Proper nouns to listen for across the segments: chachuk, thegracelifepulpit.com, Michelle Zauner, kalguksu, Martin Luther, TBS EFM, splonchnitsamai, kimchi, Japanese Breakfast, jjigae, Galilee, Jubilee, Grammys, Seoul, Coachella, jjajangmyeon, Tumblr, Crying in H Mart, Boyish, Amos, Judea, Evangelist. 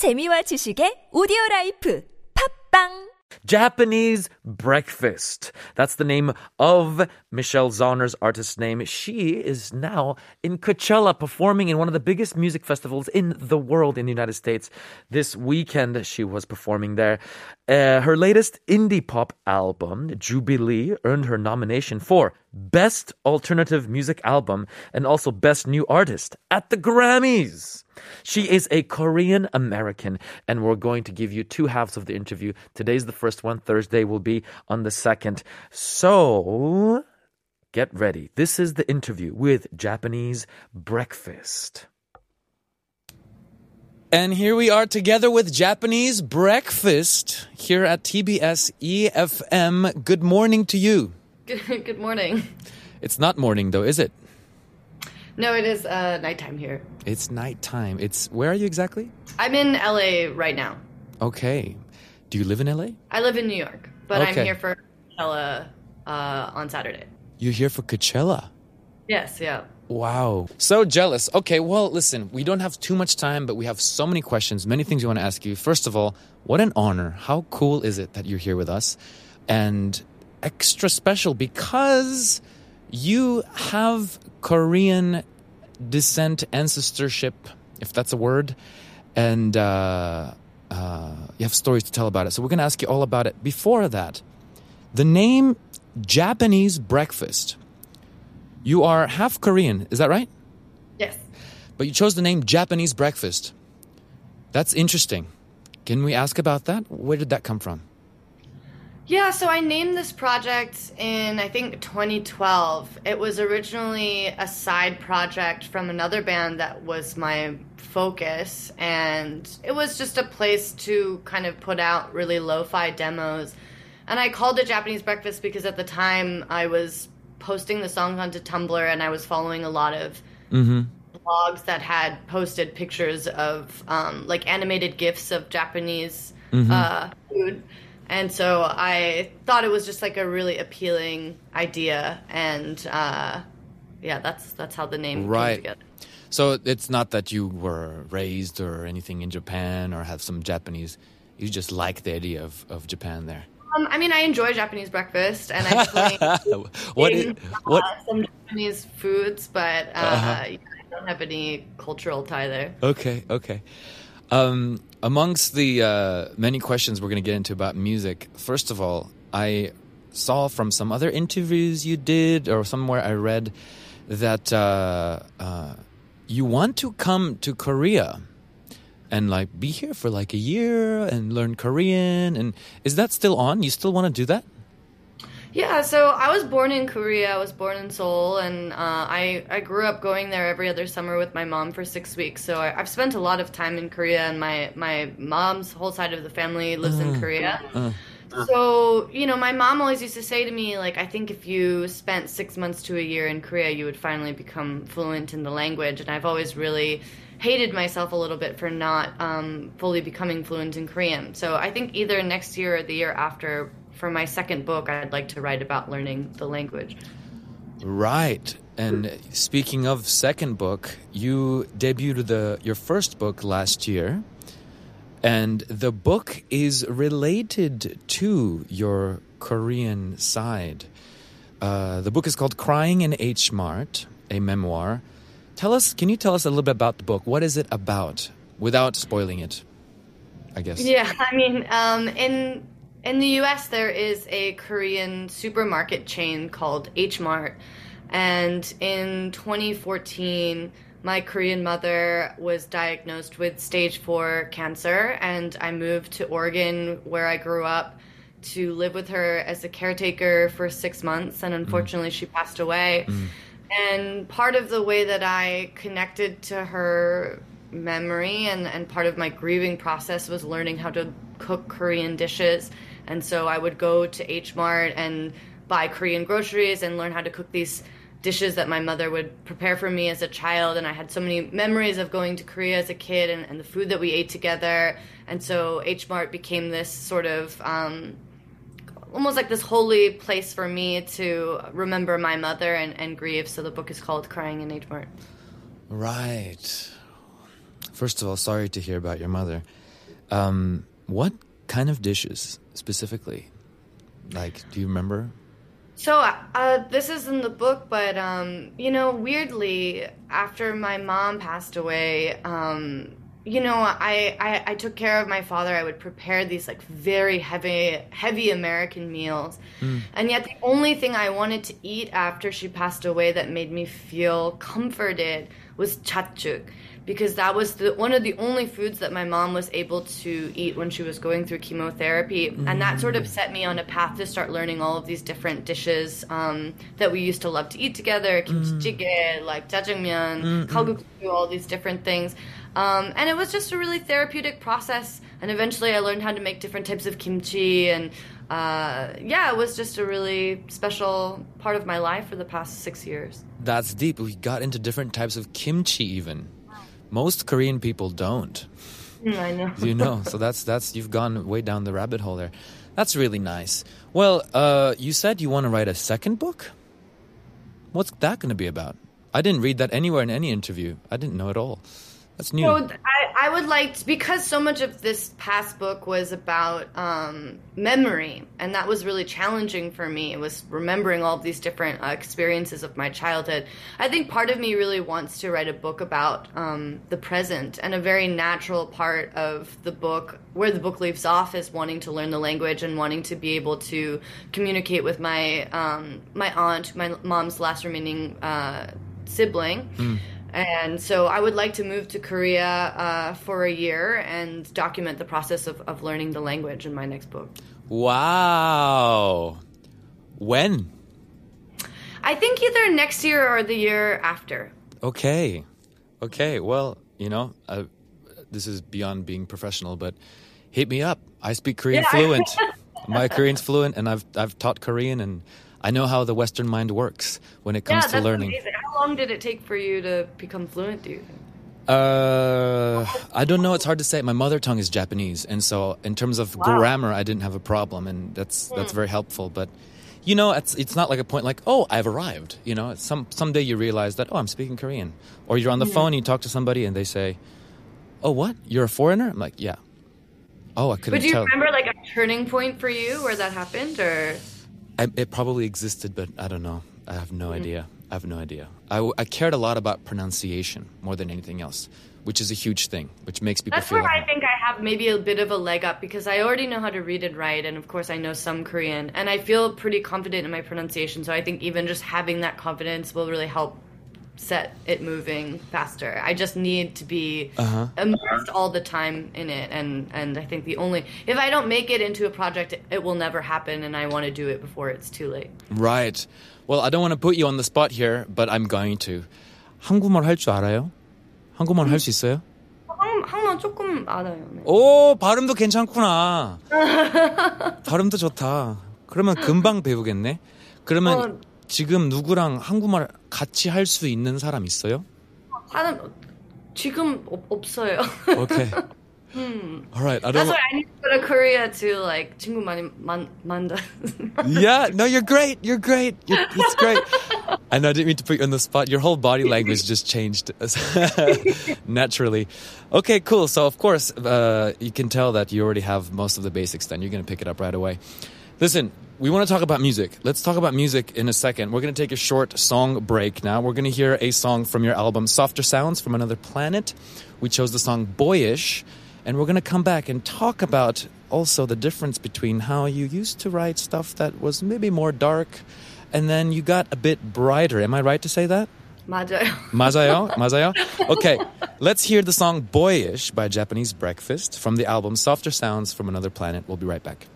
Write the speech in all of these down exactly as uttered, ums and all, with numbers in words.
재미와 지식의 오디오 라이프 팝빵. Japanese Breakfast. That's the name of Michelle Zauner's artist name. She is now in Coachella performing in one of the biggest music festivals in the world in the United States. This weekend she was performing there. Uh, her latest indie pop album, Jubilee, earned her nomination for Best Alternative Music Album and also Best New Artist at the Grammys. She is a Korean-American, and we're going to give you two halves of the interview. Today's the first one. Thursday will be on the second. So, get ready. This is the interview with Japanese Breakfast. And here we are together with Japanese Breakfast here at T B S E F M. Good morning to you. Good, good morning. It's not morning, though, is it? No, it is uh, nighttime here. It's nighttime. It's where are you exactly? I'm in L A right now. Okay. Do you live in L A? I live in New York, but okay. I'm here for Coachella uh, on Saturday. You're here for Coachella? Yes, yeah. Wow. So jealous. Okay, well, listen, we don't have too much time, but we have so many questions, many things we want to ask you. First of all, what an honor. How cool is it that you're here with us? And extra special because you have Korean descent, ancestorship, if that's a word, and uh, uh, you have stories to tell about it. So we're going to ask you all about it. Before that, the name Japanese Breakfast. You are half Korean, is that right? Yes. But you chose the name Japanese Breakfast. That's interesting. Can we ask about that? Where did that come from? Yeah, so I named this project in, I think, twenty twelve. It was originally a side project from another band that was my focus, and it was just a place to kind of put out really lo-fi demos. And I called it Japanese Breakfast because at the time I was posting the songs onto Tumblr, and I was following a lot of mm-hmm. blogs that had posted pictures of, um, like, animated GIFs of Japanese mm-hmm. uh, food. And so I thought it was just like a really appealing idea, and uh, yeah, that's that's how the name right. came together. So it's not that you were raised or anything in Japan or have some Japanese. You just like the idea of, of Japan there. Um, I mean, I enjoy Japanese breakfast, and I play what is, what? Uh, some Japanese foods, but uh, uh-huh. yeah, I don't have any cultural tie there. Okay, okay. Um, amongst the uh, many questions we're going to get into about music, first of all, I saw from some other interviews you did or somewhere I read that uh, uh, you want to come to Korea and like be here for like a year and learn Korean. And is that still on? You still want to do that? Yeah, so I was born in Korea. I was born in Seoul, and uh, I, I grew up going there every other summer with my mom for six weeks. So I, I've spent a lot of time in Korea, and my, my mom's whole side of the family lives uh, in Korea. Uh, uh. So, you know, my mom always used to say to me, like, I think if you spent six months to a year in Korea, you would finally become fluent in the language. And I've always really hated myself a little bit for not um, fully becoming fluent in Korean. So I think either next year or the year after, for my second book, I'd like to write about learning the language. Right. And speaking of second book, you debuted the your first book last year. And the book is related to your Korean side. Uh, the book is called Crying in H Mart, a memoir. Tell us, can you tell us a little bit about the book? What is it about without spoiling it, I guess? Yeah, I mean, um, in... In the U S, there is a Korean supermarket chain called H Mart, and in twenty fourteen, my Korean mother was diagnosed with stage four cancer, and I moved to Oregon, where I grew up, to live with her as a caretaker for six months, and unfortunately, mm. she passed away. Mm. And part of the way that I connected to her memory and, and part of my grieving process was learning how to cook Korean dishes. And so I would go to H Mart and buy Korean groceries and learn how to cook these dishes that my mother would prepare for me as a child. And I had so many memories of going to Korea as a kid and, and the food that we ate together. And so H Mart became this sort of um, almost like this holy place for me to remember my mother and, and grieve. So the book is called Crying in H Mart. Right. First of all, sorry to hear about your mother. Um, what kind of dishes specifically? Like, do you remember? So uh, this is in the book, but, um, you know, weirdly, after my mom passed away, um, you know, I, I, I took care of my father. I would prepare these, like, very heavy, heavy American meals. Mm. And yet the only thing I wanted to eat after she passed away that made me feel comforted was chachuk, because that was the, one of the only foods that my mom was able to eat when she was going through chemotherapy. Mm. And that sort of set me on a path to start learning all of these different dishes um, that we used to love to eat together, kimchi, mm. jjigae, like jjajangmyeon, kalguksu, all these different things. Um, and it was just a really therapeutic process. And eventually I learned how to make different types of kimchi. And uh, yeah, it was just a really special part of my life for the past six years. That's deep. We got into different types of kimchi even. Most Korean people don't. I know. You know, so that's that's you've gone way down the rabbit hole there. That's really nice. Well, uh, you said you want to write a second book? What's that going to be about? I didn't read that anywhere in any interview. I didn't know at all. That's new. So I, I would like to, because so much of this past book was about um, memory, and that was really challenging for me. It was remembering all of these different uh, experiences of my childhood. I think part of me really wants to write a book about um, the present, and a very natural part of the book, where the book leaves off, is wanting to learn the language and wanting to be able to communicate with my um, my aunt, my mom's last remaining uh, sibling. Mm. And so I would like to move to Korea uh, for a year and document the process of, of learning the language in my next book. Wow. When? I think either next year or the year after. Okay. Okay. Well, you know, uh, this is beyond being professional, but hit me up. I speak Korean yeah. fluent. My Korean's fluent, and I've I've taught Korean, and I know how the Western mind works when it comes yeah, to learning. Amazing. How long did it take for you to become fluent, do you think? Uh, I don't know. It's hard to say. My mother tongue is Japanese. And so in terms of wow. grammar, I didn't have a problem. And that's hmm. that's very helpful. But, you know, it's it's not like a point like, oh, I've arrived. You know, some someday you realize that, oh, I'm speaking Korean. Or you're on the mm-hmm. phone, you talk to somebody, and they say, oh, what? You're a foreigner? I'm like, yeah. Oh, I couldn't tell. But do you tell. remember like a turning point for you where that happened, or...? I, it probably existed, but I don't know. I have no mm. idea. I have no idea. I, I cared a lot about pronunciation more than anything else, which is a huge thing, which makes people That's feel... That's where like I that. think I have maybe a bit of a leg up, because I already know how to read and write, and of course I know some Korean, and I feel pretty confident in my pronunciation, so I think even just having that confidence will really help set it moving faster. I just need to be uh-huh. immersed all the time in it, and, and I think the only... If I don't make it into a project, it, it will never happen, and I want to do it before it's too late. Right. Well, I don't want to put you on the spot here, but I'm going to. 한국말 할 줄 알아요? 한국말 할 수 있어요? 한국말 조금 알아요. 오, 발음도 괜찮구나. 발음도 좋다. 그러면 금방 배우겠네. 그러면... 어, 지금 누구랑 한국말 같이 할 수 있는 사람 있어요? 사람 지금 없어요. Okay. Hmm. All right. I don't That's why I need to go to Korea to like 친구 많이 만나. Yeah. No, you're great. You're great. You're, it's great. I know I didn't mean to put you on the spot. Your whole body language just changed naturally. Okay, cool. So of course, uh, you can tell that you already have most of the basics. Then you're going to pick it up right away. Listen, we want to talk about music. Let's talk about music in a second. We're going to take a short song break now. We're going to hear a song from your album, Softer Sounds from Another Planet. We chose the song Boyish. And we're going to come back and talk about also the difference between how you used to write stuff that was maybe more dark, and then you got a bit brighter. Am I right to say that? 맞아요. 맞아요? 맞아요? Okay, let's hear the song Boyish by Japanese Breakfast from the album, Softer Sounds from Another Planet. We'll be right back.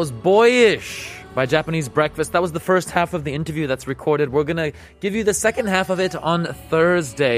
was Boyish by Japanese Breakfast. That was the first half of the interview that's recorded. We're going to give you the second half of it on Thursday.